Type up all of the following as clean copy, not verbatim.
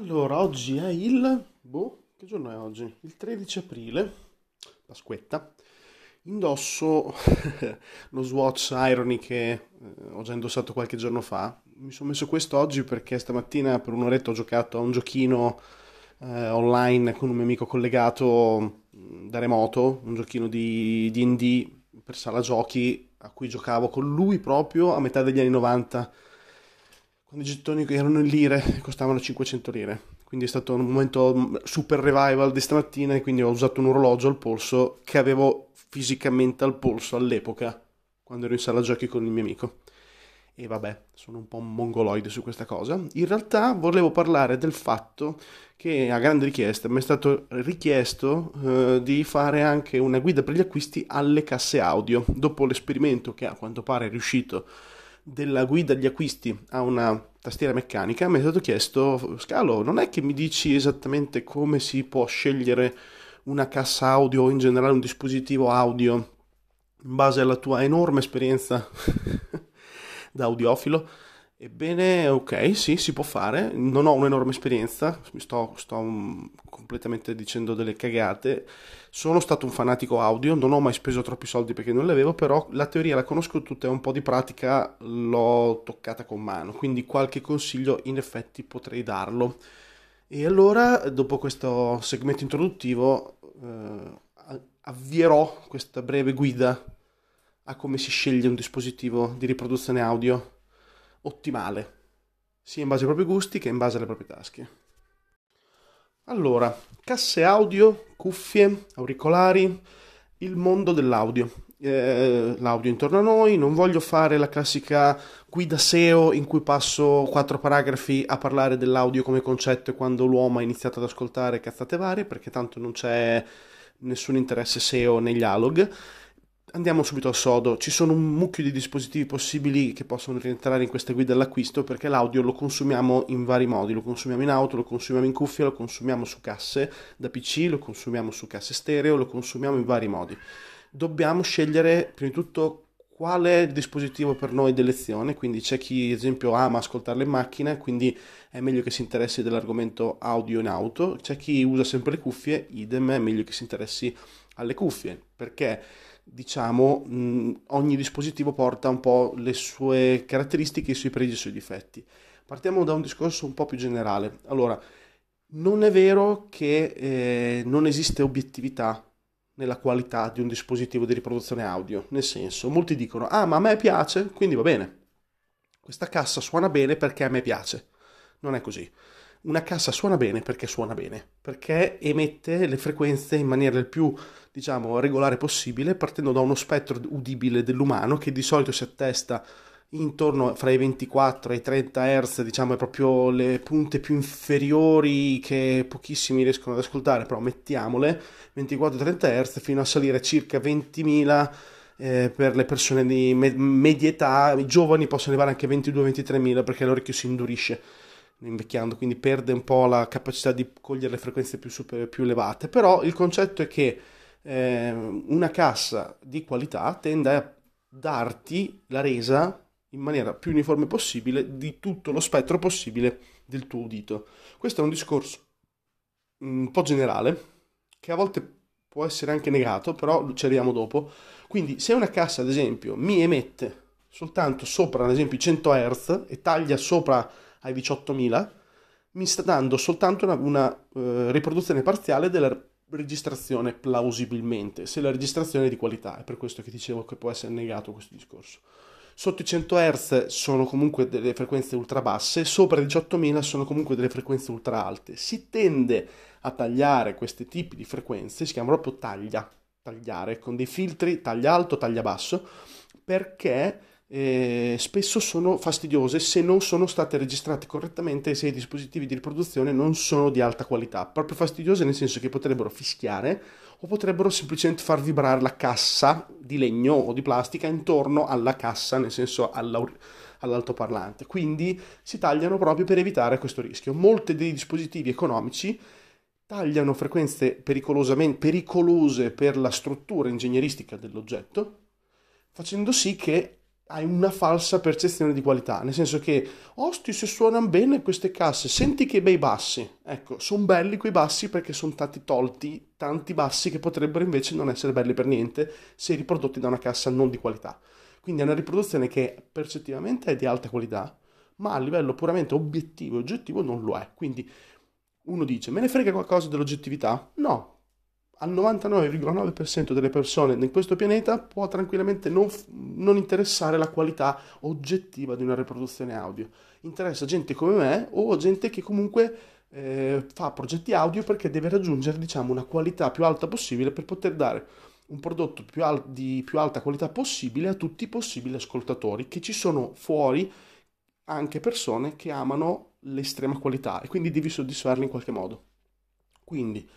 Allora, oggi è il... che giorno è oggi? Il 13 aprile, Pasquetta. Indosso lo Swatch Irony che ho già indossato qualche giorno fa. Mi sono messo questo oggi perché stamattina per un'oretta ho giocato a un giochino online con un mio amico collegato da remoto, un giochino di D&D per sala giochi a cui giocavo con lui proprio a metà degli anni 90. Quando i gettoni erano in lire e costavano 500 lire, quindi è stato un momento super revival di stamattina e quindi ho usato un orologio al polso che avevo fisicamente al polso all'epoca, quando ero in sala giochi con il mio amico. E vabbè, sono un po' un mongoloide su questa cosa. In realtà volevo parlare del fatto che a grande richiesta mi è stato richiesto di fare anche una guida per gli acquisti alle casse audio, dopo l'esperimento che a quanto pare è riuscito della guida agli acquisti a una tastiera meccanica. Mi è stato chiesto: Scalo, non è che mi dici esattamente come si può scegliere una cassa audio o in generale un dispositivo audio in base alla tua enorme esperienza da audiofilo? Ebbene, ok, sì, si può fare. Non ho un'enorme esperienza, sto completamente dicendo delle cagate. Sono stato un fanatico audio, non ho mai speso troppi soldi perché non li avevo, però la teoria la conosco tutta e un po' di pratica l'ho toccata con mano, quindi qualche consiglio in effetti potrei darlo. E allora, dopo questo segmento introduttivo, avvierò questa breve guida a come si sceglie un dispositivo di riproduzione audio ottimale, sia in base ai propri gusti che in base alle proprie tasche. Allora, casse audio, cuffie, auricolari, il mondo dell'audio, l'audio intorno a noi. Non voglio fare la classica guida SEO in cui passo 4 paragrafi a parlare dell'audio come concetto e quando l'uomo ha iniziato ad ascoltare cazzate varie, perché tanto non c'è nessun interesse SEO negli analog. Andiamo subito al sodo. Ci sono un mucchio di dispositivi possibili che possono rientrare in questa guida all'acquisto, perché l'audio lo consumiamo in vari modi, lo consumiamo in auto, lo consumiamo in cuffia, lo consumiamo su casse da PC, lo consumiamo su casse stereo, lo consumiamo in vari modi. Dobbiamo scegliere prima di tutto quale dispositivo per noi d'elezione, quindi c'è chi ad esempio ama ascoltarle in macchina, quindi è meglio che si interessi dell'argomento audio in auto, c'è chi usa sempre le cuffie, idem, è meglio che si interessi alle cuffie, perché diciamo ogni dispositivo porta un po' le sue caratteristiche, i suoi pregi e i suoi difetti. Partiamo da un discorso un po' più generale. Allora, non è vero che non esiste obiettività nella qualità di un dispositivo di riproduzione audio, nel senso, molti dicono: ah, ma a me piace, quindi va bene, questa cassa suona bene perché a me piace. Non è così. Una cassa suona bene, perché emette le frequenze in maniera il più, diciamo, regolare possibile, partendo da uno spettro udibile dell'umano che di solito si attesta intorno fra i 24 e i 30 Hz, diciamo, è proprio le punte più inferiori che pochissimi riescono ad ascoltare, però mettiamole 24-30 Hz fino a salire circa 20.000 per le persone di media età. I giovani possono arrivare anche a 22-23.000 perché l'orecchio si indurisce invecchiando, quindi perde un po' la capacità di cogliere le frequenze più elevate. Però il concetto è che una cassa di qualità tende a darti la resa in maniera più uniforme possibile di tutto lo spettro possibile del tuo udito. Questo è un discorso un po' generale che a volte può essere anche negato, però ci arriviamo dopo. Quindi se una cassa ad esempio mi emette soltanto sopra ad esempio i 100 Hz e taglia sopra ai 18.000, mi sta dando soltanto una riproduzione parziale della registrazione plausibilmente, se la registrazione è di qualità. È per questo che dicevo che può essere negato questo discorso. Sotto i 100 Hz sono comunque delle frequenze ultra basse, sopra i 18.000 sono comunque delle frequenze ultra alte. Si tende a tagliare questi tipi di frequenze, si chiama proprio tagliare, con dei filtri, taglia alto, taglia basso, perché spesso sono fastidiose se non sono state registrate correttamente e se i dispositivi di riproduzione non sono di alta qualità. Proprio fastidiose nel senso che potrebbero fischiare o potrebbero semplicemente far vibrare la cassa di legno o di plastica intorno alla cassa, nel senso all'altoparlante. Quindi si tagliano proprio per evitare questo rischio. Molti dei dispositivi economici tagliano frequenze pericolose per la struttura ingegneristica dell'oggetto, facendo sì che hai una falsa percezione di qualità, nel senso che osti, se suonano bene queste casse, senti che bei bassi, ecco, sono belli quei bassi perché sono stati tolti tanti bassi che potrebbero invece non essere belli per niente se riprodotti da una cassa non di qualità. Quindi è una riproduzione che percettivamente è di alta qualità, ma a livello puramente obiettivo e oggettivo non lo è. Quindi uno dice, me ne frega qualcosa dell'oggettività? No. Al 99,9% delle persone in questo pianeta può tranquillamente non interessare la qualità oggettiva di una riproduzione audio. Interessa gente come me o gente che comunque fa progetti audio perché deve raggiungere, diciamo, una qualità più alta possibile per poter dare un prodotto di più alta qualità possibile a tutti i possibili ascoltatori, che ci sono fuori anche persone che amano l'estrema qualità e quindi devi soddisfarli in qualche modo. Quindi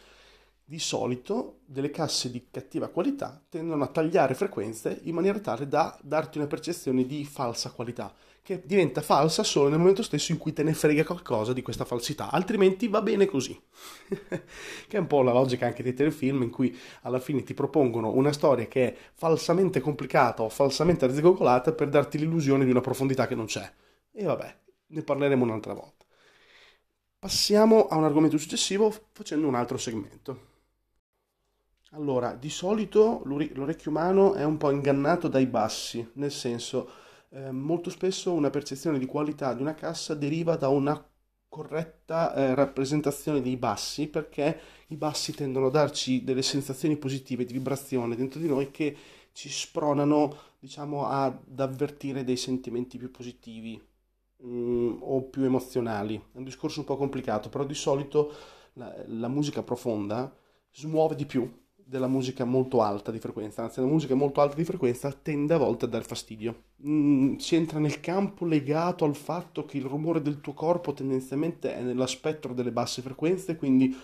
di solito delle casse di cattiva qualità tendono a tagliare frequenze in maniera tale da darti una percezione di falsa qualità, che diventa falsa solo nel momento stesso in cui te ne frega qualcosa di questa falsità, altrimenti va bene così. Che è un po' la logica anche dei telefilm, in cui alla fine ti propongono una storia che è falsamente complicata o falsamente arzigogolata per darti l'illusione di una profondità che non c'è. E vabbè, ne parleremo un'altra volta. Passiamo a un argomento successivo facendo un altro segmento. Allora, di solito l'orecchio umano è un po' ingannato dai bassi, nel senso, molto spesso una percezione di qualità di una cassa deriva da una corretta rappresentazione dei bassi, perché i bassi tendono a darci delle sensazioni positive di vibrazione dentro di noi che ci spronano, diciamo, ad avvertire dei sentimenti più positivi o più emozionali. È un discorso un po' complicato, però di solito la musica profonda smuove di più della musica molto alta di frequenza, anzi la musica molto alta di frequenza tende a volte a dar fastidio. Si entra nel campo legato al fatto che il rumore del tuo corpo tendenzialmente è nello spettro delle basse frequenze, quindi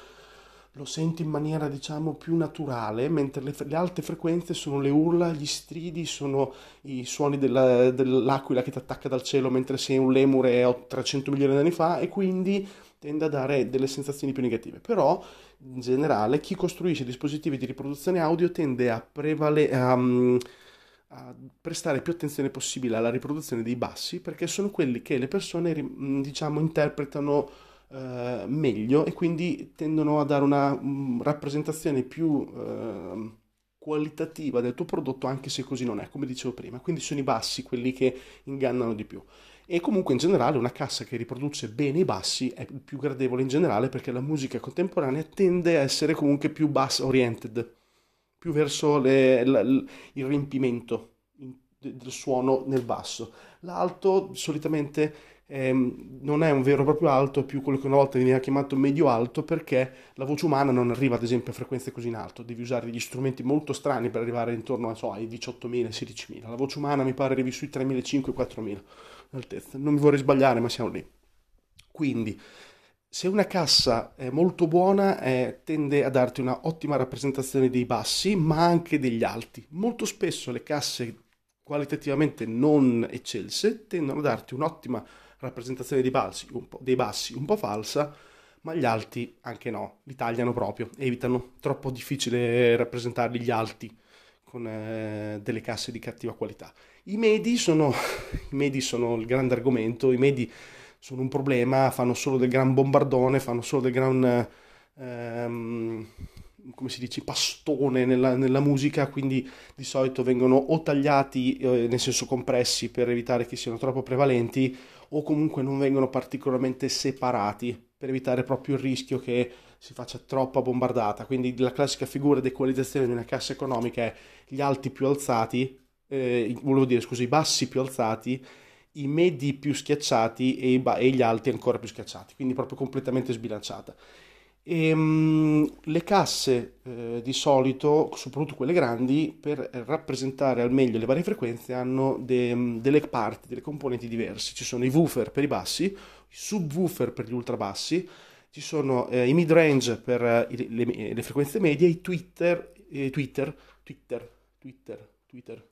lo senti in maniera, diciamo, più naturale, mentre le alte frequenze sono le urla, gli stridi, sono i suoni dell'aquila che ti attacca dal cielo mentre sei un lemure o 300 milioni di anni fa, e quindi tende a dare delle sensazioni più negative. Però in generale chi costruisce dispositivi di riproduzione audio tende a prestare più attenzione possibile alla riproduzione dei bassi, perché sono quelli che le persone, diciamo, interpretano meglio e quindi tendono a dare una rappresentazione più qualitativa del tuo prodotto, anche se così non è, come dicevo prima. Quindi sono i bassi quelli che ingannano di più. E comunque in generale una cassa che riproduce bene i bassi è più gradevole in generale, perché la musica contemporanea tende a essere comunque più bass oriented, più verso il riempimento del suono nel basso. L'alto solitamente non è un vero e proprio alto, è più quello che una volta veniva chiamato medio alto, perché la voce umana non arriva ad esempio a frequenze così in alto, devi usare degli strumenti molto strani per arrivare intorno ai 18.000, 16.000, la voce umana mi pare arrivi sui 3.500, 4.000. Altezza. Non mi vorrei sbagliare, ma siamo lì. Quindi se una cassa è molto buona tende a darti una ottima rappresentazione dei bassi ma anche degli alti. Molto spesso le casse qualitativamente non eccelse tendono a darti un'ottima rappresentazione dei bassi un po' falsa, ma gli alti anche no, li tagliano proprio, evitano, troppo difficile rappresentarli gli alti con delle casse di cattiva qualità. I medi sono il grande argomento, i medi sono un problema, fanno solo del gran bombardone, fanno solo del gran come si dice, pastone nella musica, quindi di solito vengono o tagliati, nel senso compressi per evitare che siano troppo prevalenti, o comunque non vengono particolarmente separati per evitare proprio il rischio che si faccia troppa bombardata. Quindi la classica figura di equalizzazione di una cassa economica è gli alti più alzati, i bassi più alzati, i medi più schiacciati e gli alti ancora più schiacciati, quindi proprio completamente sbilanciata. Le casse di solito, soprattutto quelle grandi, per rappresentare al meglio le varie frequenze hanno delle parti, delle componenti diverse. Ci sono i woofer per i bassi, i subwoofer per gli ultrabassi, ci sono i mid-range per le frequenze medie, i Twitter.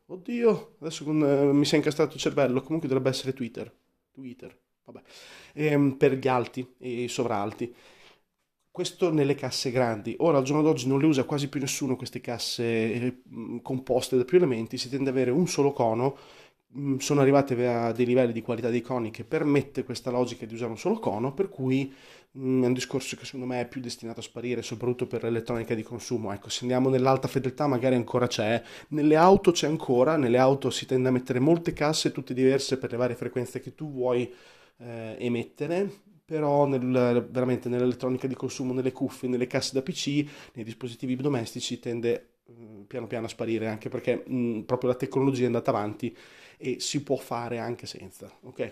Oddio, adesso mi si è incastrato il cervello, comunque dovrebbe essere Twitter, vabbè. Per gli alti e i sovralti. Questo nelle casse grandi. Ora, al giorno d'oggi non le usa quasi più nessuno queste casse composte da più elementi, si tende ad avere un solo cono sono arrivate a dei livelli di qualità dei coni che permette questa logica di usare un solo cono, per cui è un discorso che secondo me è più destinato a sparire, soprattutto per l'elettronica di consumo. Ecco, se andiamo nell'alta fedeltà magari ancora c'è, nelle auto c'è ancora, nelle auto si tende a mettere molte casse, tutte diverse per le varie frequenze che tu vuoi emettere, però veramente nell'elettronica di consumo, nelle cuffie, nelle casse da PC, nei dispositivi domestici tende piano piano a sparire, anche perché proprio la tecnologia è andata avanti e si può fare anche senza, ok?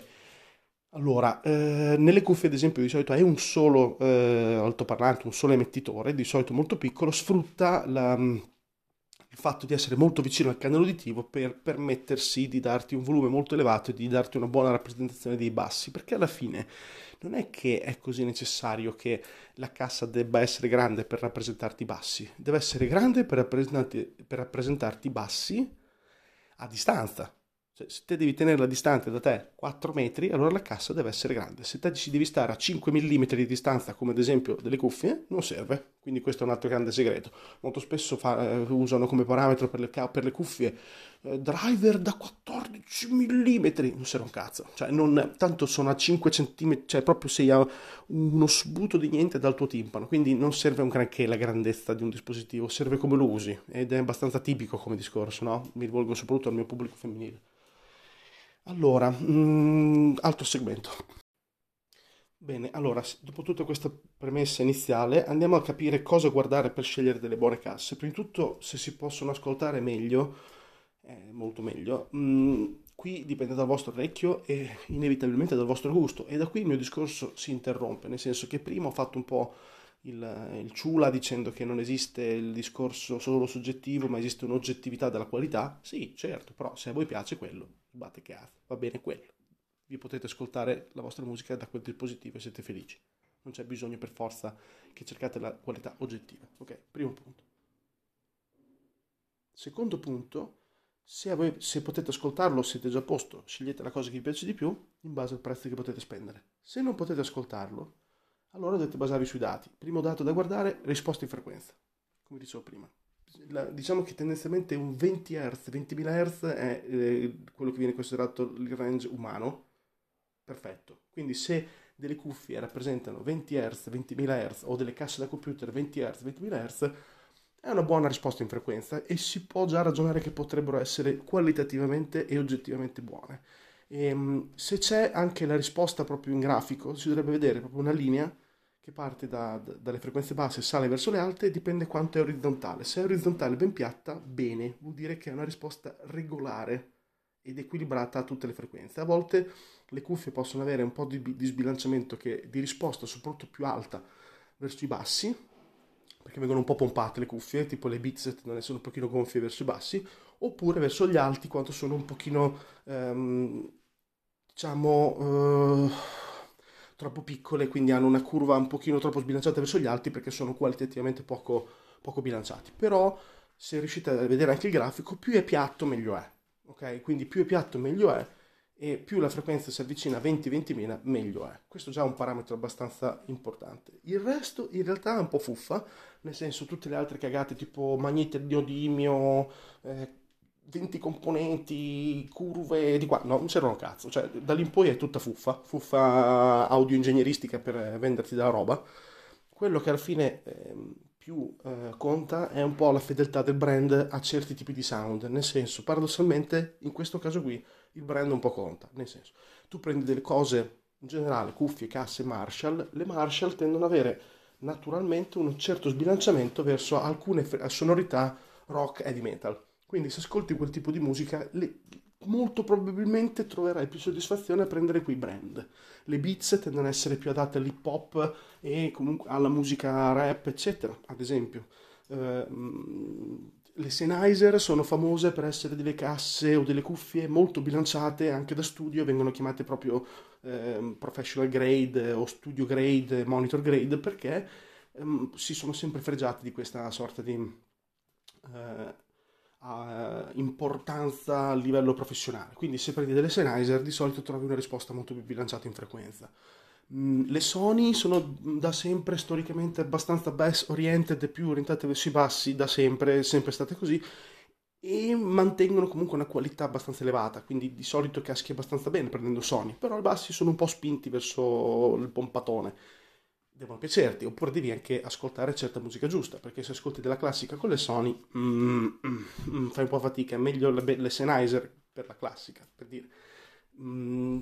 Allora, nelle cuffie ad esempio di solito è un solo altoparlante, un solo emettitore, di solito molto piccolo, sfrutta il fatto di essere molto vicino al canale uditivo per permettersi di darti un volume molto elevato e di darti una buona rappresentazione dei bassi, perché alla fine non è che è così necessario che la cassa debba essere grande per rappresentarti i bassi, deve essere grande per rappresentarti i bassi a distanza. Cioè, se te devi tenerla distante da te 4 metri, allora la cassa deve essere grande. Se te ci devi stare a 5 mm di distanza, come ad esempio delle cuffie, non serve. Quindi questo è un altro grande segreto. Molto spesso usano come parametro per le cuffie driver da 14 mm. Non serve un cazzo. Cioè, tanto sono a 5 cm, cioè proprio sei a uno sputo di niente dal tuo timpano. Quindi non serve un granché la grandezza di un dispositivo, serve come lo usi. Ed è abbastanza tipico come discorso, no? Mi rivolgo soprattutto al mio pubblico femminile. Allora, altro segmento. Bene, allora, dopo tutta questa premessa iniziale, andiamo a capire cosa guardare per scegliere delle buone casse. Prima di tutto, se si possono ascoltare meglio, molto meglio. Qui dipende dal vostro orecchio e inevitabilmente dal vostro gusto. E da qui il mio discorso si interrompe, nel senso che prima ho fatto un po' il ciula dicendo che non esiste il discorso solo soggettivo, ma esiste un'oggettività della qualità. Sì, certo, però se a voi piace quello, batte che va bene quello, vi potete ascoltare la vostra musica da quel dispositivo e siete felici, non c'è bisogno per forza che cercate la qualità oggettiva, ok? Primo punto. Secondo punto, se potete ascoltarlo siete già a posto, scegliete la cosa che vi piace di più in base al prezzo che potete spendere. Se non potete ascoltarlo, allora dovete basarvi sui dati. Primo dato da guardare, risposta in frequenza, come dicevo prima. Diciamo che tendenzialmente un 20 Hz, 20.000 Hz è quello che viene considerato il range umano perfetto. Quindi se delle cuffie rappresentano 20 Hz, 20.000 Hz o delle casse da computer 20 Hz, 20.000 Hz è una buona risposta in frequenza e si può già ragionare che potrebbero essere qualitativamente e oggettivamente buone. Se c'è anche la risposta proprio in grafico, si dovrebbe vedere proprio una linea che parte dalle frequenze basse e sale verso le alte, dipende quanto è orizzontale. Se è orizzontale ben piatta, bene, vuol dire che è una risposta regolare ed equilibrata a tutte le frequenze. A volte le cuffie possono avere un po' di sbilanciamento di risposta, soprattutto più alta verso i bassi, perché vengono un po' pompate le cuffie, tipo le Beats sono un pochino gonfie verso i bassi, oppure verso gli alti quando sono un pochino, troppo piccole, quindi hanno una curva un pochino troppo sbilanciata verso gli alti perché sono qualitativamente poco bilanciati. Però se riuscite a vedere anche il grafico, più è piatto meglio è, ok? Quindi più è piatto meglio è e più la frequenza si avvicina a 20-20.000 meglio è. Questo è già un parametro abbastanza importante. Il resto in realtà è un po' fuffa, nel senso tutte le altre cagate tipo magnetino dimio, 20 componenti, curve di qua, no, non c'era un cazzo, cioè da lì in poi è tutta fuffa audio ingegneristica per venderti della roba. Quello che alla fine più conta è un po' la fedeltà del brand a certi tipi di sound, nel senso paradossalmente in questo caso qui il brand un po' conta, nel senso tu prendi delle cose in generale, cuffie, casse, Marshall, le Marshall tendono ad avere naturalmente un certo sbilanciamento verso alcune sonorità rock e heavy metal. Quindi se ascolti quel tipo di musica, molto probabilmente troverai più soddisfazione a prendere quei brand. Le Beats tendono ad essere più adatte all'hip hop e comunque alla musica rap, eccetera. Ad esempio, le Sennheiser sono famose per essere delle casse o delle cuffie molto bilanciate, anche da studio, vengono chiamate proprio professional grade o studio grade, monitor grade, perché si sono sempre fregiate di questa sorta di importanza a livello professionale. Quindi se prendi delle Sennheiser di solito trovi una risposta molto più bilanciata in frequenza. Le Sony sono da sempre storicamente abbastanza bass oriented, più orientate verso i bassi, da sempre, sempre state così, e mantengono comunque una qualità abbastanza elevata, quindi di solito caschi abbastanza bene prendendo Sony, però i bassi sono un po' spinti verso il pompatone. Devono piacerti, oppure devi anche ascoltare certa musica giusta, perché se ascolti della classica con le Sony fai un po' fatica. È meglio le Sennheiser per la classica, per dire.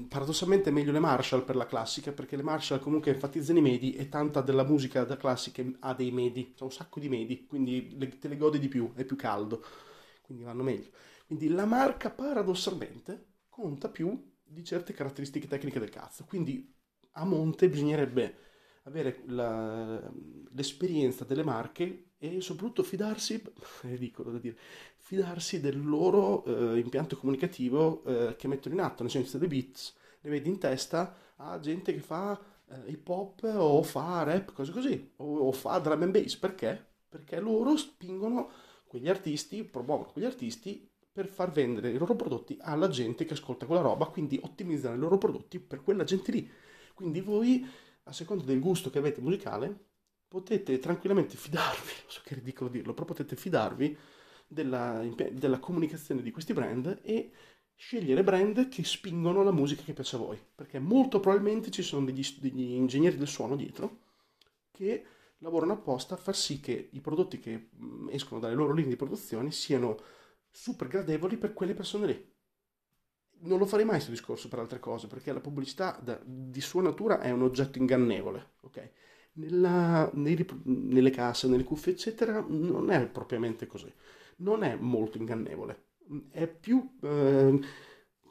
Paradossalmente è meglio le Marshall per la classica, perché le Marshall comunque enfatizzano i medi e tanta della musica da classica ha dei medi, c'è un sacco di medi, quindi te le godi di più, è più caldo, quindi vanno meglio. Quindi la marca paradossalmente conta più di certe caratteristiche tecniche del cazzo, quindi a monte bisognerebbe avere l'esperienza delle marche e soprattutto fidarsi, è ridicolo da dire, fidarsi del loro impianto comunicativo che mettono in atto, nel senso dei Beats, le vedi in testa a gente che fa hip hop o fa rap, cose così, o fa drum and bass, perché? Perché loro spingono quegli artisti, promuovono quegli artisti per far vendere i loro prodotti alla gente che ascolta quella roba, quindi ottimizzano i loro prodotti per quella gente lì. Quindi voi, a seconda del gusto che avete musicale, potete tranquillamente fidarvi, non so che ridicolo dirlo, però potete fidarvi della comunicazione di questi brand e scegliere brand che spingono la musica che piace a voi, perché molto probabilmente ci sono degli ingegneri del suono dietro che lavorano apposta a far sì che i prodotti che escono dalle loro linee di produzione siano super gradevoli per quelle persone lì. Non lo farei mai questo discorso per altre cose, perché la pubblicità di sua natura è un oggetto ingannevole, ok? Nelle casse, nelle cuffie, eccetera, non è propriamente così. Non è molto ingannevole. È più, come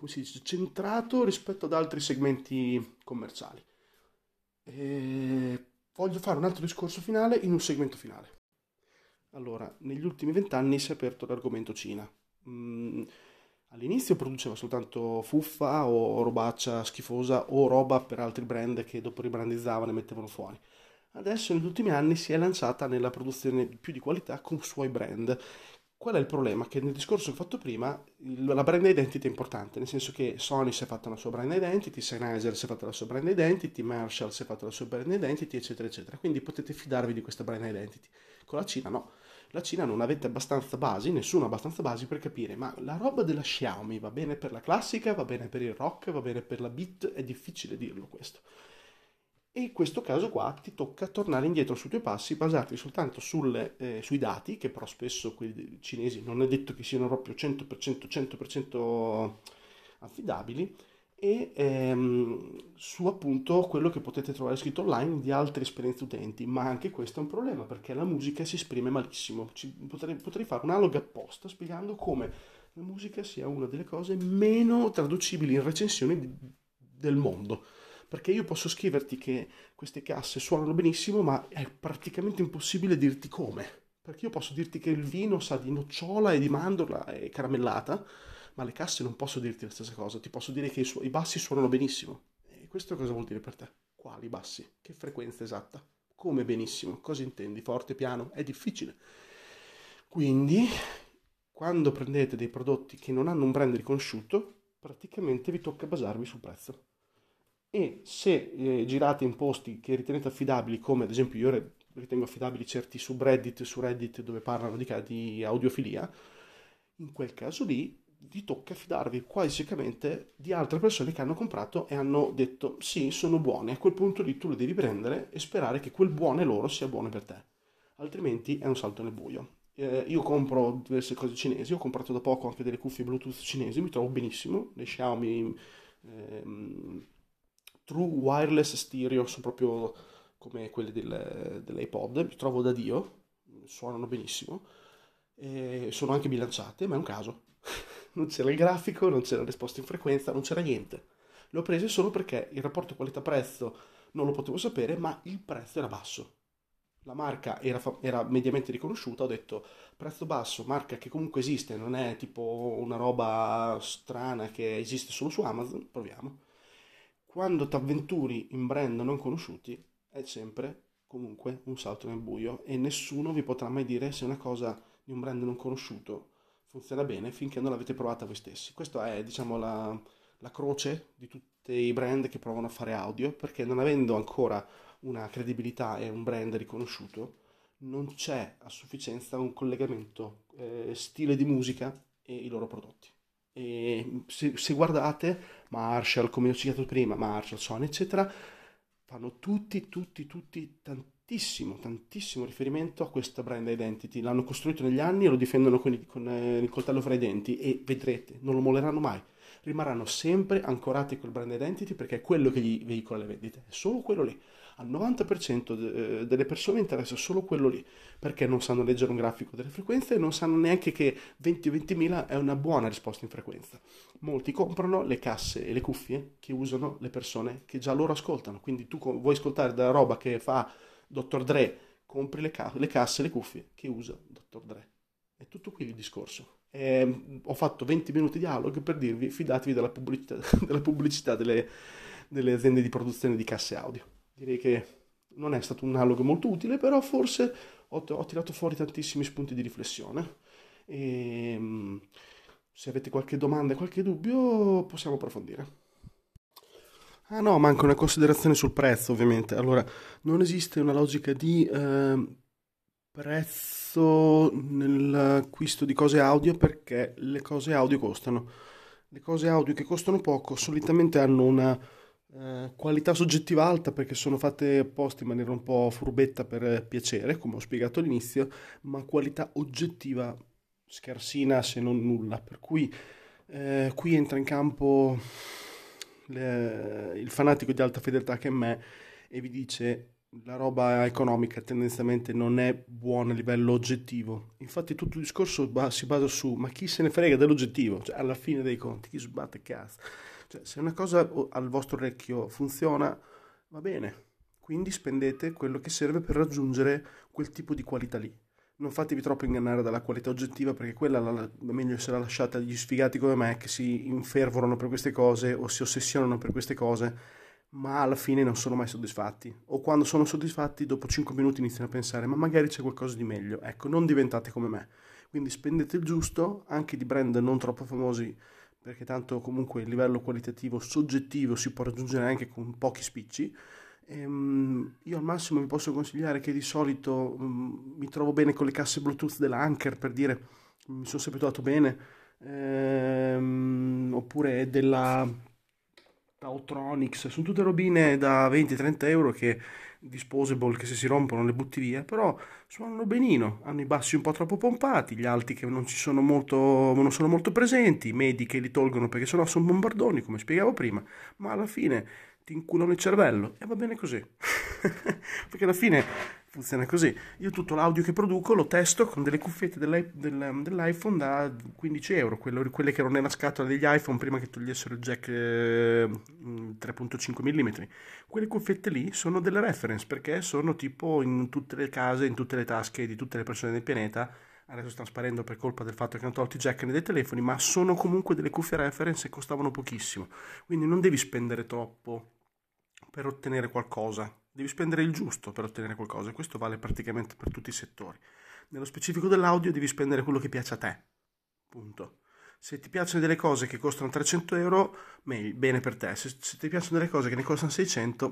si dice, centrato rispetto ad altri segmenti commerciali. E voglio fare un altro discorso finale in un segmento finale. Allora, negli ultimi 20 anni si è aperto l'argomento Cina. All'inizio produceva soltanto fuffa o robaccia schifosa o roba per altri brand che dopo ribrandizzavano e mettevano fuori. Adesso negli ultimi anni si è lanciata nella produzione più di qualità con suoi brand. Qual è il problema? Che nel discorso che ho fatto prima la brand identity è importante, nel senso che Sony si è fatta la sua brand identity, Sennheiser si è fatta la sua brand identity, Marshall si è fatta la sua brand identity, eccetera eccetera. Quindi potete fidarvi di questa brand identity. Con la Cina no. La Cina non avete abbastanza basi, nessuno abbastanza basi per capire, ma la roba della Xiaomi va bene per la classica, va bene per il rock, va bene per la beat, è difficile dirlo questo. E in questo caso qua ti tocca tornare indietro sui tuoi passi, basarti soltanto sui dati, che però spesso quelli cinesi non è detto che siano proprio 100% affidabili, e su appunto quello che potete trovare scritto online di altre esperienze utenti, ma anche questo è un problema perché la musica si esprime malissimo. Potrei fare un analog apposta spiegando come la musica sia una delle cose meno traducibili in recensioni del mondo, perché io posso scriverti che queste casse suonano benissimo, ma è praticamente impossibile dirti come, perché io posso dirti che il vino sa di nocciola e di mandorla e caramellata, ma le casse non posso dirti la stessa cosa, ti posso dire che i bassi suonano benissimo. E questo cosa vuol dire per te? Quali bassi? Che frequenza esatta? Come benissimo? Cosa intendi? Forte, piano? È difficile. Quindi, quando prendete dei prodotti che non hanno un brand riconosciuto, praticamente vi tocca basarvi sul prezzo. E se girate in posti che ritenete affidabili, come ad esempio io ritengo affidabili certi subreddit, su Reddit dove parlano di audiofilia, in quel caso lì, vi tocca fidarvi quasi ciecamente di altre persone che hanno comprato e hanno detto sì, sono buone. A quel punto lì tu lo devi prendere e sperare che quel buone loro sia buono per te, altrimenti è un salto nel buio. Io compro diverse cose cinesi, ho comprato da poco anche delle cuffie Bluetooth cinesi, mi trovo benissimo, le Xiaomi True Wireless Stereo sono proprio come quelle dell'iPod, mi trovo da Dio, suonano benissimo, sono anche bilanciate, ma è un caso. Non c'era il grafico, non c'era la risposta in frequenza, non c'era niente. L'ho preso solo perché il rapporto qualità-prezzo non lo potevo sapere, ma il prezzo era basso. La marca era mediamente riconosciuta, ho detto prezzo basso, marca che comunque esiste, non è tipo una roba strana che esiste solo su Amazon, proviamo. Quando ti avventuri in brand non conosciuti è sempre comunque un salto nel buio e nessuno vi potrà mai dire se una cosa di un brand non conosciuto funziona bene finché non l'avete provata voi stessi. Questa è, diciamo, la croce di tutti i brand che provano a fare audio, perché non avendo ancora una credibilità e un brand riconosciuto, non c'è a sufficienza un collegamento, stile di musica e i loro prodotti. E se guardate Marshall, come ho citato prima, Marshall, Sony eccetera, fanno tutti tantissimo riferimento a questa brand identity, l'hanno costruito negli anni e lo difendono con il coltello fra i denti, e vedrete, non lo molleranno mai, rimarranno sempre ancorati col brand identity, perché è quello che gli veicola le vendite, è solo quello lì. Al 90% delle persone interessa solo quello lì, perché non sanno leggere un grafico delle frequenze e non sanno neanche che 20 o 20.000 è una buona risposta in frequenza. Molti comprano le casse e le cuffie che usano le persone che già loro ascoltano, quindi tu vuoi ascoltare della roba che fa Dr. Dre, compri le casse e le cuffie che usa Dr. Dre. È tutto qui il discorso. Ho fatto 20 minuti di dialogo per dirvi: fidatevi della pubblicità delle aziende di produzione di casse audio. Direi che non è stato un dialogo molto utile, però forse ho tirato fuori tantissimi spunti di riflessione. E se avete qualche domanda, qualche dubbio, possiamo approfondire. Ah no, manca una considerazione sul prezzo, ovviamente. Allora, non esiste una logica di prezzo nell'acquisto di cose audio, perché le cose audio costano. Le cose audio che costano poco solitamente hanno una qualità soggettiva alta, perché sono fatte apposta in maniera un po' furbetta per piacere, come ho spiegato all'inizio, ma qualità oggettiva scarsina se non nulla, per cui qui entra in campo il fanatico di alta fedeltà che è me, e vi dice: la roba economica tendenzialmente non è buona a livello oggettivo. Infatti tutto il discorso si basa su: ma chi se ne frega dell'oggettivo, cioè alla fine dei conti chi sbatte cazzo. Cioè, se una cosa al vostro orecchio funziona, va bene, quindi spendete quello che serve per raggiungere quel tipo di qualità lì. Non fatevi troppo ingannare dalla qualità oggettiva, perché quella meglio se la lasciate agli sfigati come me, che si infervorano per queste cose o si ossessionano per queste cose, ma alla fine non sono mai soddisfatti, o quando sono soddisfatti dopo 5 minuti iniziano a pensare: ma magari c'è qualcosa di meglio. Ecco, non diventate come me, quindi spendete il giusto anche di brand non troppo famosi, perché tanto comunque il livello qualitativo soggettivo si può raggiungere anche con pochi spicci. Io al massimo vi posso consigliare che di solito mi trovo bene con le casse Bluetooth della Anker, per dire, mi sono sempre trovato bene, oppure della Tao Tronics. Sono tutte robine da 20-30 euro che disposable, che se si rompono le butti via, però suonano benino, hanno i bassi un po' troppo pompati, gli alti che non sono molto presenti, i medi che li tolgono perché sennò sono bombardoni, come spiegavo prima, ma alla fine ti inculano il cervello e va bene così perché alla fine funziona così. Io tutto l'audio che produco lo testo con delle cuffiette dell'iPhone da 15 euro, quelle che erano nella scatola degli iPhone prima che togliessero il jack 3.5 mm. Quelle cuffiette lì sono delle reference, perché sono tipo in tutte le case, in tutte le tasche di tutte le persone del pianeta. Adesso stanno sparendo per colpa del fatto che hanno tolto i jack dei telefoni, ma sono comunque delle cuffie reference e costavano pochissimo. Quindi non devi spendere troppo per ottenere qualcosa, devi spendere il giusto per ottenere qualcosa, e questo vale praticamente per tutti i settori. Nello specifico dell'audio devi spendere quello che piace a te, punto. Se ti piacciono delle cose che costano 300 euro, bene per te. Se ti piacciono delle cose che ne costano 600,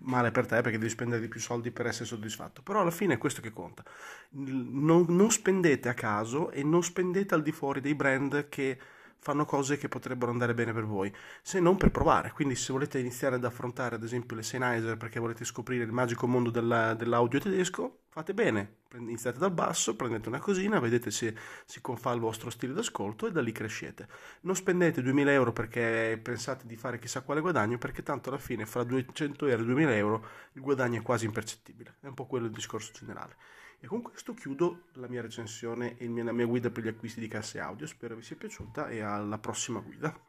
male per te, perché devi spendere di più soldi per essere soddisfatto. Però alla fine è questo che conta. Non spendete a caso e non spendete al di fuori dei brand che fanno cose che potrebbero andare bene per voi, se non per provare. Quindi se volete iniziare ad affrontare ad esempio le Sennheiser perché volete scoprire il magico mondo dell'audio tedesco, fate bene, iniziate dal basso, prendete una cosina, vedete se si confà il vostro stile d'ascolto e da lì crescete. Non spendete 2000 euro perché pensate di fare chissà quale guadagno, perché tanto alla fine fra 200 euro e 2000 euro il guadagno è quasi impercettibile. È un po' quello il discorso generale. E con questo chiudo la mia recensione e la mia guida per gli acquisti di casse audio. Spero vi sia piaciuta e alla prossima guida.